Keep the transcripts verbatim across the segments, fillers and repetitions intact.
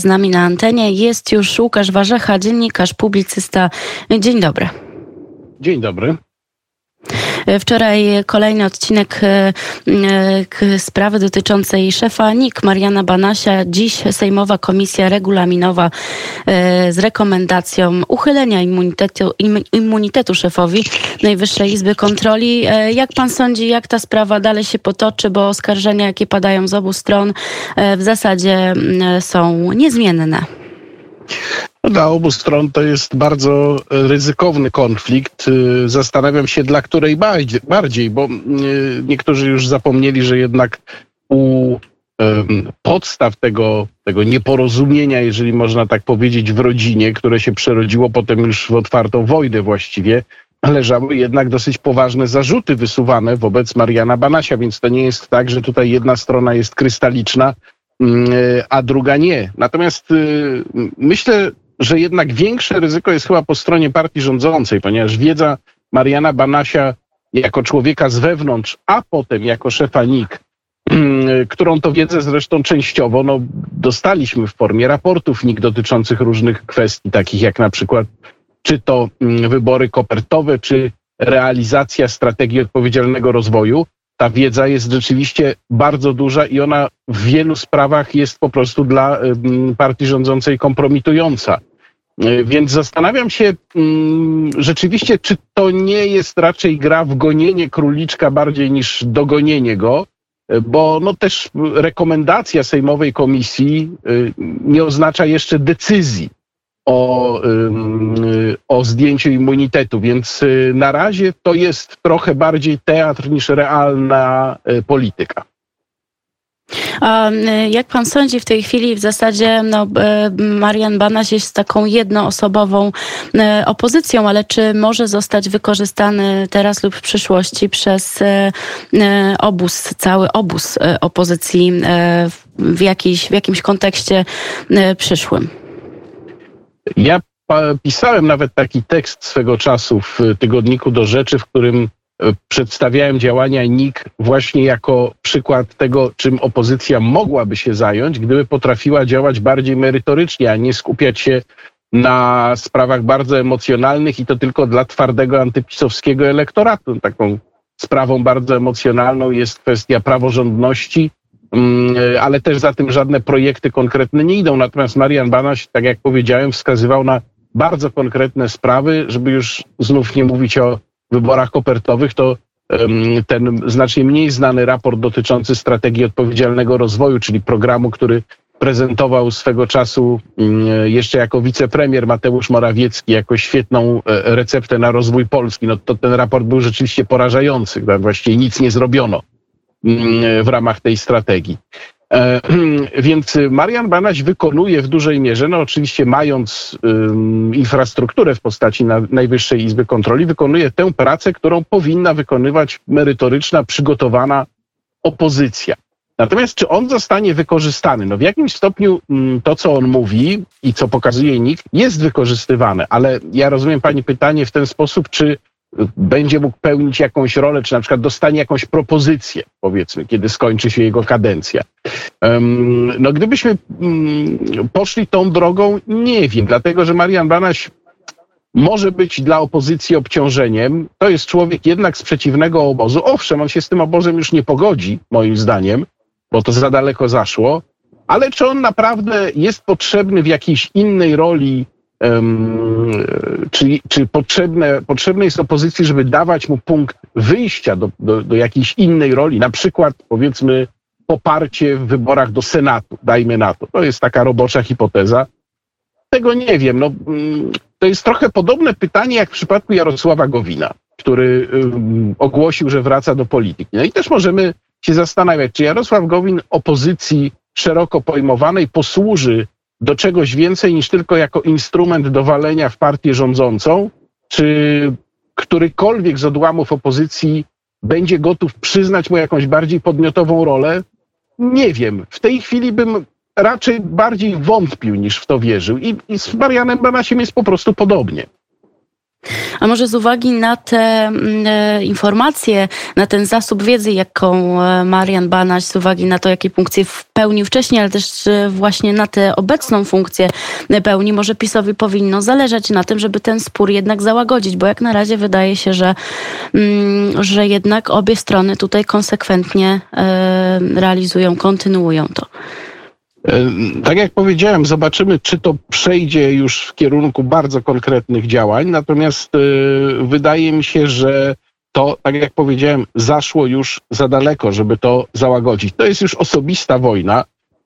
Z nami na antenie jest już Łukasz Warzecha, dziennikarz, publicysta. Dzień dobry. Dzień dobry. Wczoraj kolejny odcinek sprawy dotyczącej szefa N I K Mariana Banasia. Dziś Sejmowa Komisja Regulaminowa z rekomendacją uchylenia immunitetu, immunitetu szefowi Najwyższej Izby Kontroli. Jak pan sądzi, jak ta sprawa dalej się potoczy, bo oskarżenia, jakie padają z obu stron, w zasadzie są niezmienne? Dla obu stron to jest bardzo ryzykowny konflikt. Zastanawiam się, dla której bardziej, bo niektórzy już zapomnieli, że jednak u podstaw tego, tego nieporozumienia, jeżeli można tak powiedzieć, w rodzinie, które się przerodziło potem już w otwartą wojnę właściwie, leżały jednak dosyć poważne zarzuty wysuwane wobec Mariana Banasia, więc to nie jest tak, że tutaj jedna strona jest krystaliczna, a druga nie. Natomiast myślę, że jednak większe ryzyko jest chyba po stronie partii rządzącej, ponieważ wiedza Mariana Banasia jako człowieka z wewnątrz, a potem jako szefa N I K, którą to wiedzę zresztą częściowo no, dostaliśmy w formie raportów N I K dotyczących różnych kwestii, takich jak na przykład czy to wybory kopertowe, czy realizacja strategii odpowiedzialnego rozwoju. Ta wiedza jest rzeczywiście bardzo duża i ona w wielu sprawach jest po prostu dla partii rządzącej kompromitująca. Więc zastanawiam się rzeczywiście, czy to nie jest raczej gra w gonienie króliczka bardziej niż dogonienie go, bo no też rekomendacja sejmowej komisji nie oznacza jeszcze decyzji o, o zdjęciu immunitetu, więc na razie to jest trochę bardziej teatr niż realna polityka. A jak pan sądzi w tej chwili w zasadzie no, Marian Banaś jest taką jednoosobową opozycją, ale czy może zostać wykorzystany teraz lub w przyszłości przez obóz, cały obóz opozycji w, jakiejś, w jakimś kontekście przyszłym? Ja pisałem nawet taki tekst swego czasu w tygodniku Do Rzeczy, w którym przedstawiałem działania N I K właśnie jako przykład tego, czym opozycja mogłaby się zająć, gdyby potrafiła działać bardziej merytorycznie, a nie skupiać się na sprawach bardzo emocjonalnych i to tylko dla twardego antypisowskiego elektoratu. Taką sprawą bardzo emocjonalną jest kwestia praworządności, ale też za tym żadne projekty konkretne nie idą. Natomiast Marian Banaś, tak jak powiedziałem, wskazywał na bardzo konkretne sprawy, żeby już znów nie mówić o wyborach kopertowych, to ten znacznie mniej znany raport dotyczący strategii odpowiedzialnego rozwoju, czyli programu, który prezentował swego czasu jeszcze jako wicepremier Mateusz Morawiecki jako świetną receptę na rozwój Polski. No to ten raport był rzeczywiście porażający, właściwie nic nie zrobiono w ramach tej strategii. E, więc Marian Banaś wykonuje w dużej mierze, no oczywiście mając um, infrastrukturę w postaci na, Najwyższej Izby Kontroli, wykonuje tę pracę, którą powinna wykonywać merytoryczna, przygotowana opozycja. Natomiast czy on zostanie wykorzystany? No w jakimś stopniu m, to, co on mówi i co pokazuje N I K, jest wykorzystywane, ale ja rozumiem pani pytanie w ten sposób, czy będzie mógł pełnić jakąś rolę, czy na przykład dostanie jakąś propozycję, powiedzmy, kiedy skończy się jego kadencja. No gdybyśmy poszli tą drogą, nie wiem, dlatego że Marian Banaś może być dla opozycji obciążeniem. To jest człowiek jednak z przeciwnego obozu. Owszem, on się z tym obozem już nie pogodzi, moim zdaniem, bo to za daleko zaszło, ale czy on naprawdę jest potrzebny w jakiejś innej roli, Um, czy, czy potrzebne, potrzebne jest opozycji, żeby dawać mu punkt wyjścia do, do, do jakiejś innej roli, na przykład powiedzmy poparcie w wyborach do Senatu, dajmy na to. To jest taka robocza hipoteza. Tego nie wiem. No, to jest trochę podobne pytanie jak w przypadku Jarosława Gowina, który um, ogłosił, że wraca do polityki. No i też możemy się zastanawiać, czy Jarosław Gowin opozycji szeroko pojmowanej posłuży do czegoś więcej niż tylko jako instrument do walenia w partię rządzącą, czy którykolwiek z odłamów opozycji będzie gotów przyznać mu jakąś bardziej podmiotową rolę? Nie wiem. W tej chwili bym raczej bardziej wątpił niż w to wierzył. I, i z Marianem Banasiem jest po prostu podobnie. a może z uwagi na te informacje, na ten zasób wiedzy, jaką Marian Banaś, z uwagi na to, jakie funkcje pełnił wcześniej, ale też właśnie na tę obecną funkcję pełni, może PiS-owi powinno zależeć na tym, żeby ten spór jednak załagodzić, bo jak na razie wydaje się, że, że jednak obie strony tutaj konsekwentnie realizują, kontynuują to. Tak jak powiedziałem, zobaczymy, czy to przejdzie już w kierunku bardzo konkretnych działań, natomiast yy, wydaje mi się, że to, tak jak powiedziałem, zaszło już za daleko, żeby to załagodzić. To jest już osobista wojna.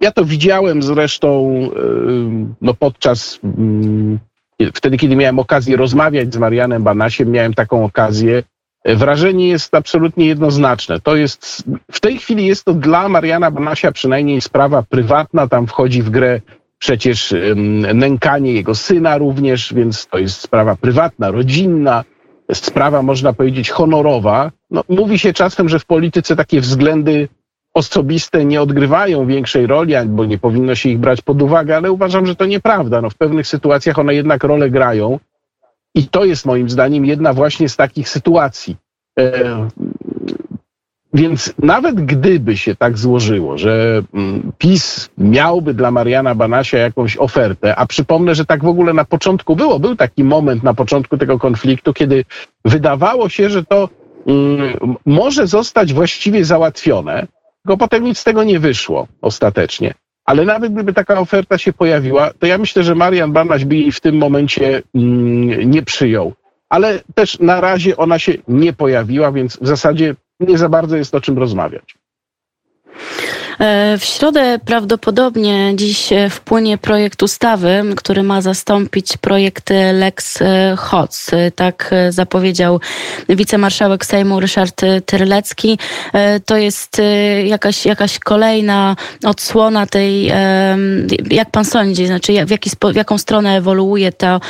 Ja to widziałem zresztą yy, no podczas, yy, wtedy kiedy miałem okazję rozmawiać z Marianem Banasiem, miałem taką okazję. Wrażenie jest absolutnie jednoznaczne. To jest, w tej chwili jest to dla Mariana Banasia przynajmniej sprawa prywatna. Tam wchodzi w grę przecież nękanie jego syna również, więc to jest sprawa prywatna, rodzinna, sprawa, można powiedzieć, honorowa. No, mówi się czasem, że w polityce takie względy osobiste nie odgrywają większej roli, bo nie powinno się ich brać pod uwagę, ale uważam, że to nieprawda. No, w pewnych sytuacjach one jednak rolę grają. I to jest moim zdaniem jedna właśnie z takich sytuacji. E, więc nawet gdyby się tak złożyło, że PiS miałby dla Mariana Banasia jakąś ofertę, a przypomnę, że tak w ogóle na początku było, był taki moment na początku tego konfliktu, kiedy wydawało się, że to mm, może zostać właściwie załatwione, tylko potem nic z tego nie wyszło ostatecznie. Ale nawet gdyby taka oferta się pojawiła, to ja myślę, że Marian Banaś by jej w tym momencie mm, nie przyjął. Ale też na razie ona się nie pojawiła, więc w zasadzie nie za bardzo jest o czym rozmawiać. W środę prawdopodobnie dziś wpłynie projekt ustawy, który ma zastąpić projekt Lex Hoc. Tak zapowiedział wicemarszałek Sejmu Ryszard Terlecki. To jest jakaś, jakaś kolejna odsłona tej, jak pan sądzi, znaczy w, jaki, w jaką stronę ewoluuje to,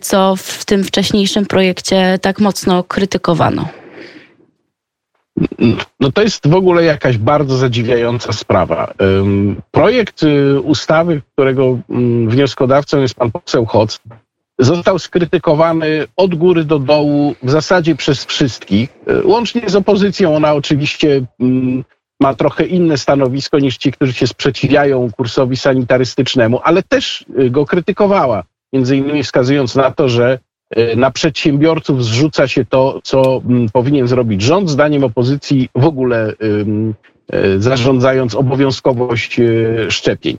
co w tym wcześniejszym projekcie tak mocno krytykowano? No to jest w ogóle jakaś bardzo zadziwiająca sprawa. Projekt ustawy, którego wnioskodawcą jest pan poseł Hoc, został skrytykowany od góry do dołu w zasadzie przez wszystkich, łącznie z opozycją. Ona oczywiście ma trochę inne stanowisko niż ci, którzy się sprzeciwiają kursowi sanitarystycznemu, ale też go krytykowała, między innymi wskazując na to, że na przedsiębiorców zrzuca się to, co powinien zrobić rząd. Zdaniem opozycji w ogóle zarządzając obowiązkowość szczepień.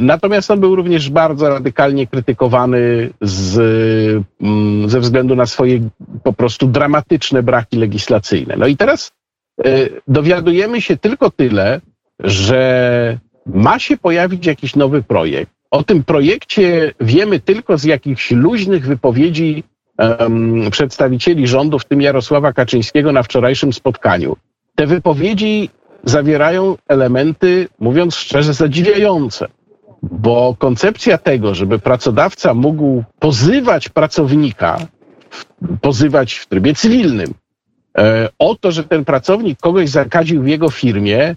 Natomiast on był również bardzo radykalnie krytykowany z, ze względu na swoje po prostu dramatyczne braki legislacyjne. No i teraz dowiadujemy się tylko tyle, że ma się pojawić jakiś nowy projekt. O tym projekcie wiemy tylko z jakichś luźnych wypowiedzi um, przedstawicieli rządu, w tym Jarosława Kaczyńskiego, na wczorajszym spotkaniu. Te wypowiedzi zawierają elementy, mówiąc szczerze, zadziwiające, bo koncepcja tego, żeby pracodawca mógł pozywać pracownika, pozywać w trybie cywilnym, e, o to, że ten pracownik kogoś zakaził w jego firmie,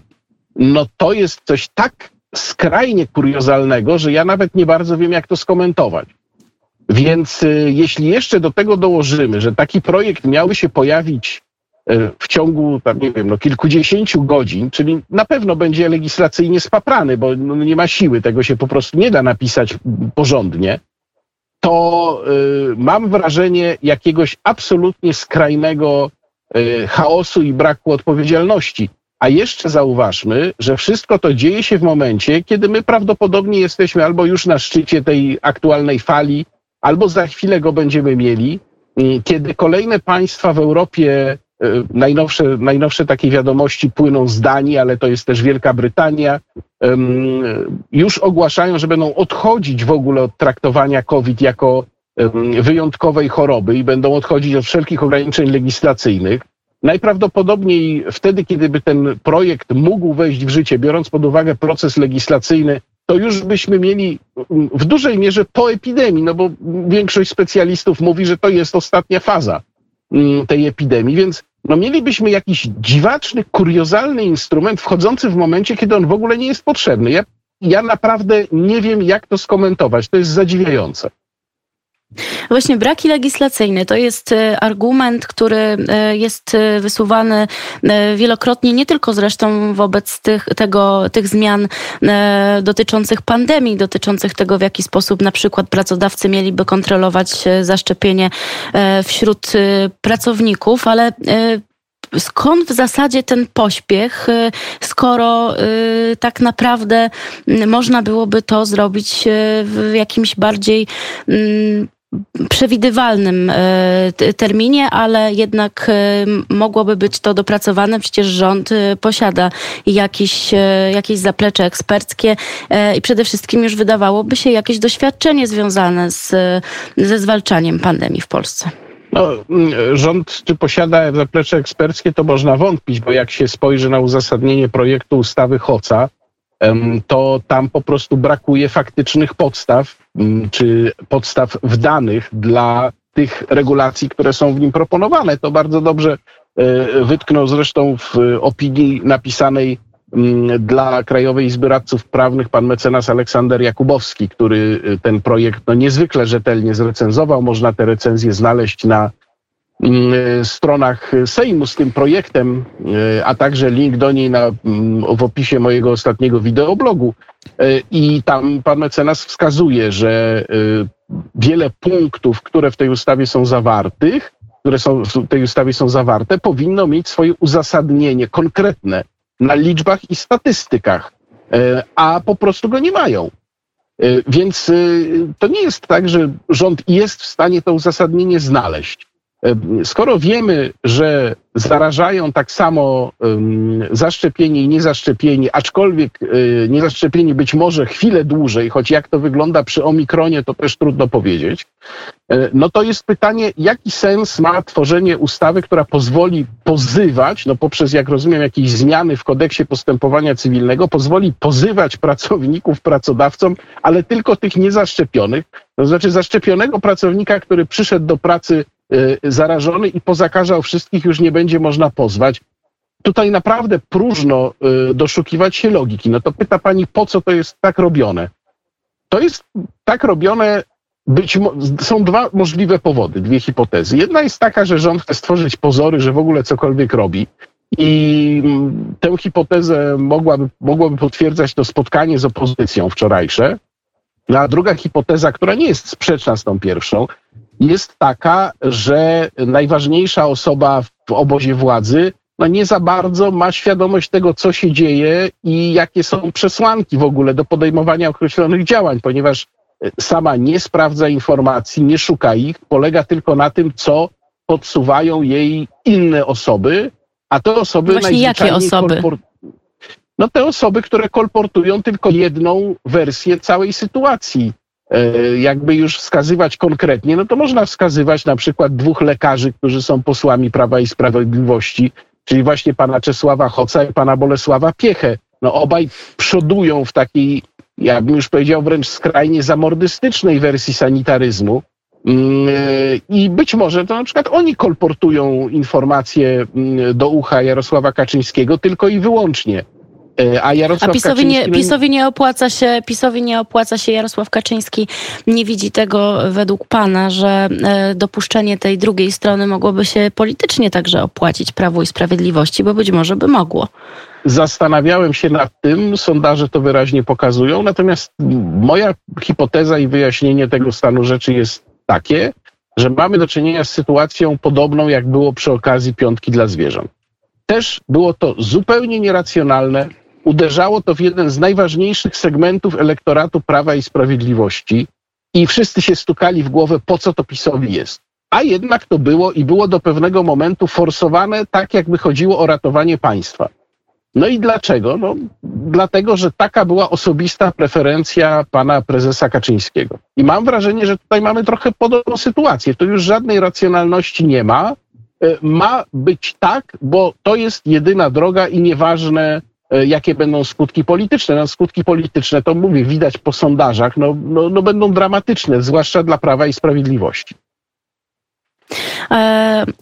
no to jest coś tak skrajnie kuriozalnego, że ja nawet nie bardzo wiem, jak to skomentować. Więc y, jeśli jeszcze do tego dołożymy, że taki projekt miałby się pojawić y, w ciągu tam, nie wiem, no, kilkudziesięciu godzin, czyli na pewno będzie legislacyjnie spaprany, bo no, nie ma siły, tego się po prostu nie da napisać porządnie, to y, mam wrażenie jakiegoś absolutnie skrajnego y, chaosu i braku odpowiedzialności. A jeszcze zauważmy, że wszystko to dzieje się w momencie, kiedy my prawdopodobnie jesteśmy albo już na szczycie tej aktualnej fali, albo za chwilę go będziemy mieli, kiedy kolejne państwa w Europie, najnowsze, najnowsze takie wiadomości płyną z Danii, ale to jest też Wielka Brytania, już ogłaszają, że będą odchodzić w ogóle od traktowania COVID jako wyjątkowej choroby i będą odchodzić od wszelkich ograniczeń legislacyjnych. Najprawdopodobniej wtedy, kiedy by ten projekt mógł wejść w życie, biorąc pod uwagę proces legislacyjny, to już byśmy mieli w dużej mierze po epidemii, no bo większość specjalistów mówi, że to jest ostatnia faza tej epidemii, więc no mielibyśmy jakiś dziwaczny, kuriozalny instrument wchodzący w momencie, kiedy on w ogóle nie jest potrzebny. Ja, ja naprawdę nie wiem, jak to skomentować. To jest zadziwiające. Właśnie braki legislacyjne to jest argument, który jest wysuwany wielokrotnie, nie tylko zresztą wobec tych, tego, tych zmian dotyczących pandemii, dotyczących tego, w jaki sposób na przykład pracodawcy mieliby kontrolować zaszczepienie wśród pracowników, ale skąd w zasadzie ten pośpiech, skoro tak naprawdę można byłoby to zrobić w jakimś bardziej przewidywalnym terminie, ale jednak mogłoby być to dopracowane. Przecież rząd posiada jakieś, jakieś zaplecze eksperckie i przede wszystkim już wydawałoby się jakieś doświadczenie związane z, ze zwalczaniem pandemii w Polsce. No, rząd, czy posiada zaplecze eksperckie, to można wątpić, bo jak się spojrzy na uzasadnienie projektu ustawy Hoca, to tam po prostu brakuje faktycznych podstaw, czy podstaw w danych dla tych regulacji, które są w nim proponowane. To bardzo dobrze wytknął zresztą w opinii napisanej dla Krajowej Izby Radców Prawnych pan mecenas Aleksander Jakubowski, który ten projekt no, niezwykle rzetelnie zrecenzował. Można te recenzje znaleźć na stronach Sejmu z tym projektem, a także link do niej na, w opisie mojego ostatniego wideoblogu. I tam pan mecenas wskazuje, że wiele punktów, które w tej ustawie są zawartych, które są w tej ustawie są zawarte, powinno mieć swoje uzasadnienie konkretne na liczbach i statystykach, a po prostu go nie mają. Więc to nie jest tak, że rząd jest w stanie to uzasadnienie znaleźć. Skoro wiemy, że zarażają tak samo zaszczepieni i niezaszczepieni, aczkolwiek niezaszczepieni być może chwilę dłużej, choć jak to wygląda przy Omikronie, to też trudno powiedzieć, no to jest pytanie, jaki sens ma tworzenie ustawy, która pozwoli pozywać, no poprzez, jak rozumiem, jakieś zmiany w kodeksie postępowania cywilnego, pozwoli pozywać pracowników, pracodawcom, ale tylko tych niezaszczepionych, to znaczy zaszczepionego pracownika, który przyszedł do pracy zarażony i pozakażał wszystkich, już nie będzie można pozwać. Tutaj naprawdę próżno doszukiwać się logiki. No to pyta pani, po co to jest tak robione? To jest tak robione, być mo- są dwa możliwe powody, dwie hipotezy. Jedna jest taka, że rząd chce stworzyć pozory, że w ogóle cokolwiek robi. I tę hipotezę mogłaby, mogłoby potwierdzać to spotkanie z opozycją wczorajsze. No a druga hipoteza, która nie jest sprzeczna z tą pierwszą, jest taka, że najważniejsza osoba w obozie władzy no nie za bardzo ma świadomość tego, co się dzieje i jakie są przesłanki w ogóle do podejmowania określonych działań, ponieważ sama nie sprawdza informacji, nie szuka ich, polega tylko na tym, co podsuwają jej inne osoby, a te osoby... Właśnie jakie osoby? Korpor- no te osoby, które kolportują tylko jedną wersję całej sytuacji. Jakby już wskazywać konkretnie, no to można wskazywać na przykład dwóch lekarzy, którzy są posłami Prawa i Sprawiedliwości, czyli właśnie pana Czesława Hoca i pana Bolesława Piechę. No obaj przodują w takiej, ja bym już powiedział, wręcz skrajnie zamordystycznej wersji sanitaryzmu i być może to na przykład oni kolportują informacje do ucha Jarosława Kaczyńskiego tylko i wyłącznie. A, Jarosław A PiS-owi, nie, PiS-owi, nie opłaca się, PiS-owi nie opłaca się, Jarosław Kaczyński nie widzi tego według pana, że dopuszczenie tej drugiej strony mogłoby się politycznie także opłacić Prawu i Sprawiedliwości, bo być może by mogło. Zastanawiałem się nad tym, sondaże to wyraźnie pokazują, natomiast moja hipoteza i wyjaśnienie tego stanu rzeczy jest takie, że mamy do czynienia z sytuacją podobną, jak było przy okazji Piątki dla Zwierząt. Też było to zupełnie nieracjonalne, uderzało to w jeden z najważniejszych segmentów elektoratu Prawa i Sprawiedliwości i wszyscy się stukali w głowę, po co to PiS-owi jest. A jednak to było i było do pewnego momentu forsowane, tak jakby chodziło o ratowanie państwa. No i dlaczego? No, dlatego, że taka była osobista preferencja pana prezesa Kaczyńskiego. I mam wrażenie, że tutaj mamy trochę podobną sytuację. Tu już żadnej racjonalności nie ma. Ma być tak, bo to jest jedyna droga i nieważne, jakie będą skutki polityczne. No, skutki polityczne, to mówię, widać po sondażach, no, no, no będą dramatyczne, zwłaszcza dla Prawa i Sprawiedliwości.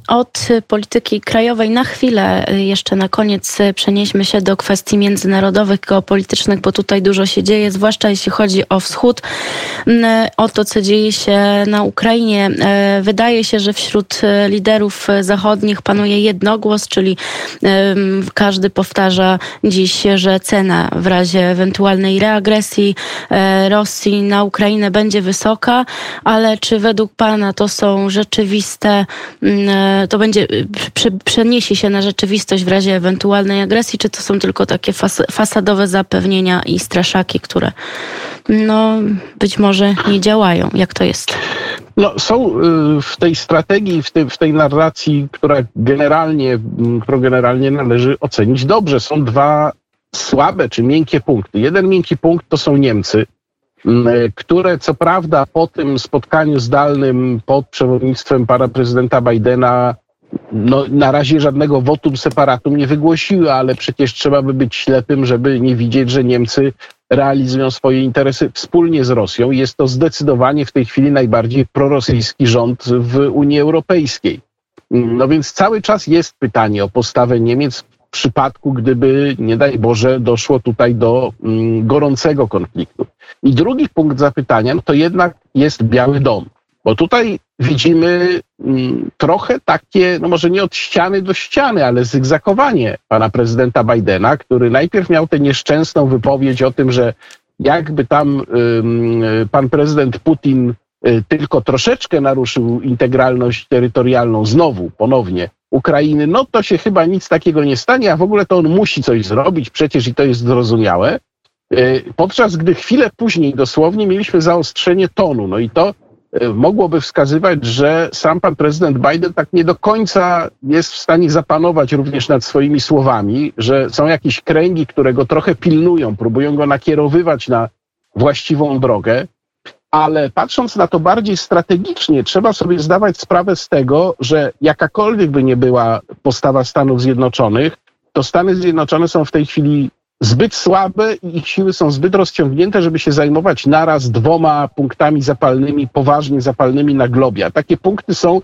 Od polityki krajowej na chwilę, jeszcze na koniec przenieśmy się do kwestii międzynarodowych, geopolitycznych, bo tutaj dużo się dzieje, zwłaszcza jeśli chodzi o wschód. o to, co dzieje się na Ukrainie. Wydaje się, że wśród liderów zachodnich panuje jednogłos, czyli każdy powtarza dziś, że cena w razie ewentualnej reagresji Rosji na Ukrainę będzie wysoka, ale czy według pana to są rzeczywiste, to będzie, przeniesie się na rzeczywistość w razie ewentualnej agresji, czy to są tylko takie fas- fasadowe zapewnienia i straszaki, które no być może nie działają? Jak to jest? No, są w tej strategii, w tej, w tej narracji, która generalnie, którą generalnie należy ocenić dobrze, są dwa słabe czy miękkie punkty. Jeden miękki punkt to są Niemcy, które co prawda po tym spotkaniu zdalnym pod przewodnictwem pana prezydenta Bidena no, na razie żadnego votum separatum nie wygłosiły, ale przecież trzeba by być ślepym, żeby nie widzieć, że Niemcy realizują swoje interesy wspólnie z Rosją. Jest to zdecydowanie w tej chwili najbardziej prorosyjski rząd w Unii Europejskiej. No więc cały czas jest pytanie o postawę Niemiec w przypadku, gdyby, nie daj Boże, doszło tutaj do mm, gorącego konfliktu. I drugi punkt zapytania no to jednak jest Biały Dom. Bo tutaj widzimy mm, trochę takie, no może nie od ściany do ściany, ale zygzakowanie pana prezydenta Bidena, który najpierw miał tę nieszczęsną wypowiedź o tym, że jakby tam y, pan prezydent Putin y, tylko troszeczkę naruszył integralność terytorialną znowu, ponownie, Ukrainy, no to się chyba nic takiego nie stanie, a w ogóle to on musi coś zrobić przecież i to jest zrozumiałe. Y, podczas gdy chwilę później dosłownie mieliśmy zaostrzenie tonu, no i to mogłoby wskazywać, że sam pan prezydent Biden tak nie do końca jest w stanie zapanować również nad swoimi słowami, że są jakieś kręgi, które go trochę pilnują, próbują go nakierowywać na właściwą drogę, ale patrząc na to bardziej strategicznie, trzeba sobie zdawać sprawę z tego, że jakakolwiek by nie była postawa Stanów Zjednoczonych, to Stany Zjednoczone są w tej chwili zbyt słabe i ich siły są zbyt rozciągnięte, żeby się zajmować naraz dwoma punktami zapalnymi, poważnie zapalnymi na globie. A takie punkty są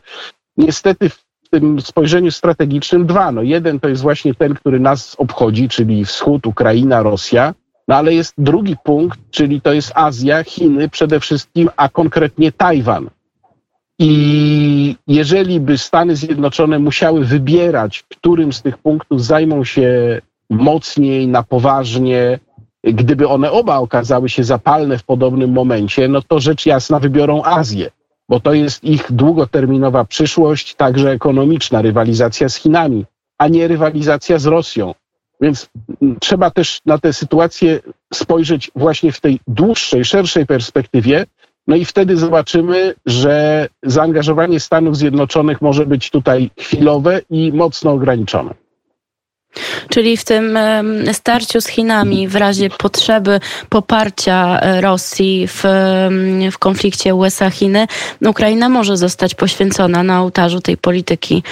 niestety w tym spojrzeniu strategicznym dwa. No jeden to jest właśnie ten, który nas obchodzi, czyli wschód, Ukraina, Rosja. No ale jest drugi punkt, czyli to jest Azja, Chiny przede wszystkim, a konkretnie Tajwan. I jeżeli by Stany Zjednoczone musiały wybierać, którym z tych punktów zajmą się mocniej, na poważnie, gdyby one oba okazały się zapalne w podobnym momencie, no to rzecz jasna wybiorą Azję, bo to jest ich długoterminowa przyszłość, także ekonomiczna, rywalizacja z Chinami, a nie rywalizacja z Rosją. Więc trzeba też na tę sytuację spojrzeć właśnie w tej dłuższej, szerszej perspektywie, no i wtedy zobaczymy, że zaangażowanie Stanów Zjednoczonych może być tutaj chwilowe i mocno ograniczone. Czyli w tym starciu z Chinami w razie potrzeby poparcia Rosji w, w konflikcie U S A Chiny, Ukraina może zostać poświęcona na ołtarzu tej polityki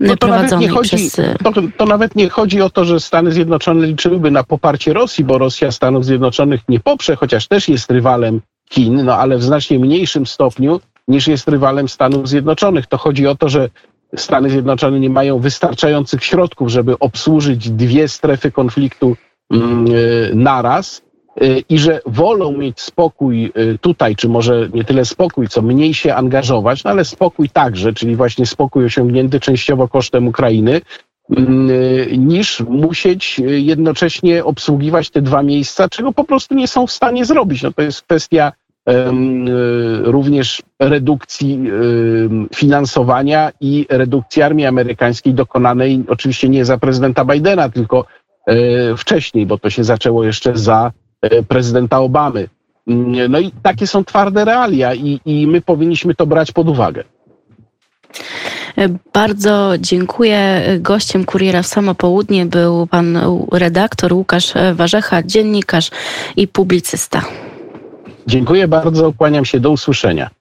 no prowadzonej chodzi, przez... To, to nawet nie chodzi o to, że Stany Zjednoczone liczyłyby na poparcie Rosji, bo Rosja Stanów Zjednoczonych nie poprze, chociaż też jest rywalem Chin, no ale w znacznie mniejszym stopniu niż jest rywalem Stanów Zjednoczonych. To chodzi o to, że Stany Zjednoczone nie mają wystarczających środków, żeby obsłużyć dwie strefy konfliktu naraz i że wolą mieć spokój tutaj, czy może nie tyle spokój, co mniej się angażować, no ale spokój także, czyli właśnie spokój osiągnięty częściowo kosztem Ukrainy, niż musieć jednocześnie obsługiwać te dwa miejsca, czego po prostu nie są w stanie zrobić. No to jest kwestia również redukcji finansowania i redukcji armii amerykańskiej dokonanej oczywiście nie za prezydenta Bidena, tylko wcześniej, bo to się zaczęło jeszcze za prezydenta Obamy. No i takie są twarde realia i, i my powinniśmy to brać pod uwagę. Bardzo dziękuję. Gościem Kuriera w Samo Południe był pan redaktor Łukasz Warzecha, dziennikarz i publicysta. Dziękuję bardzo, kłaniam się, do usłyszenia.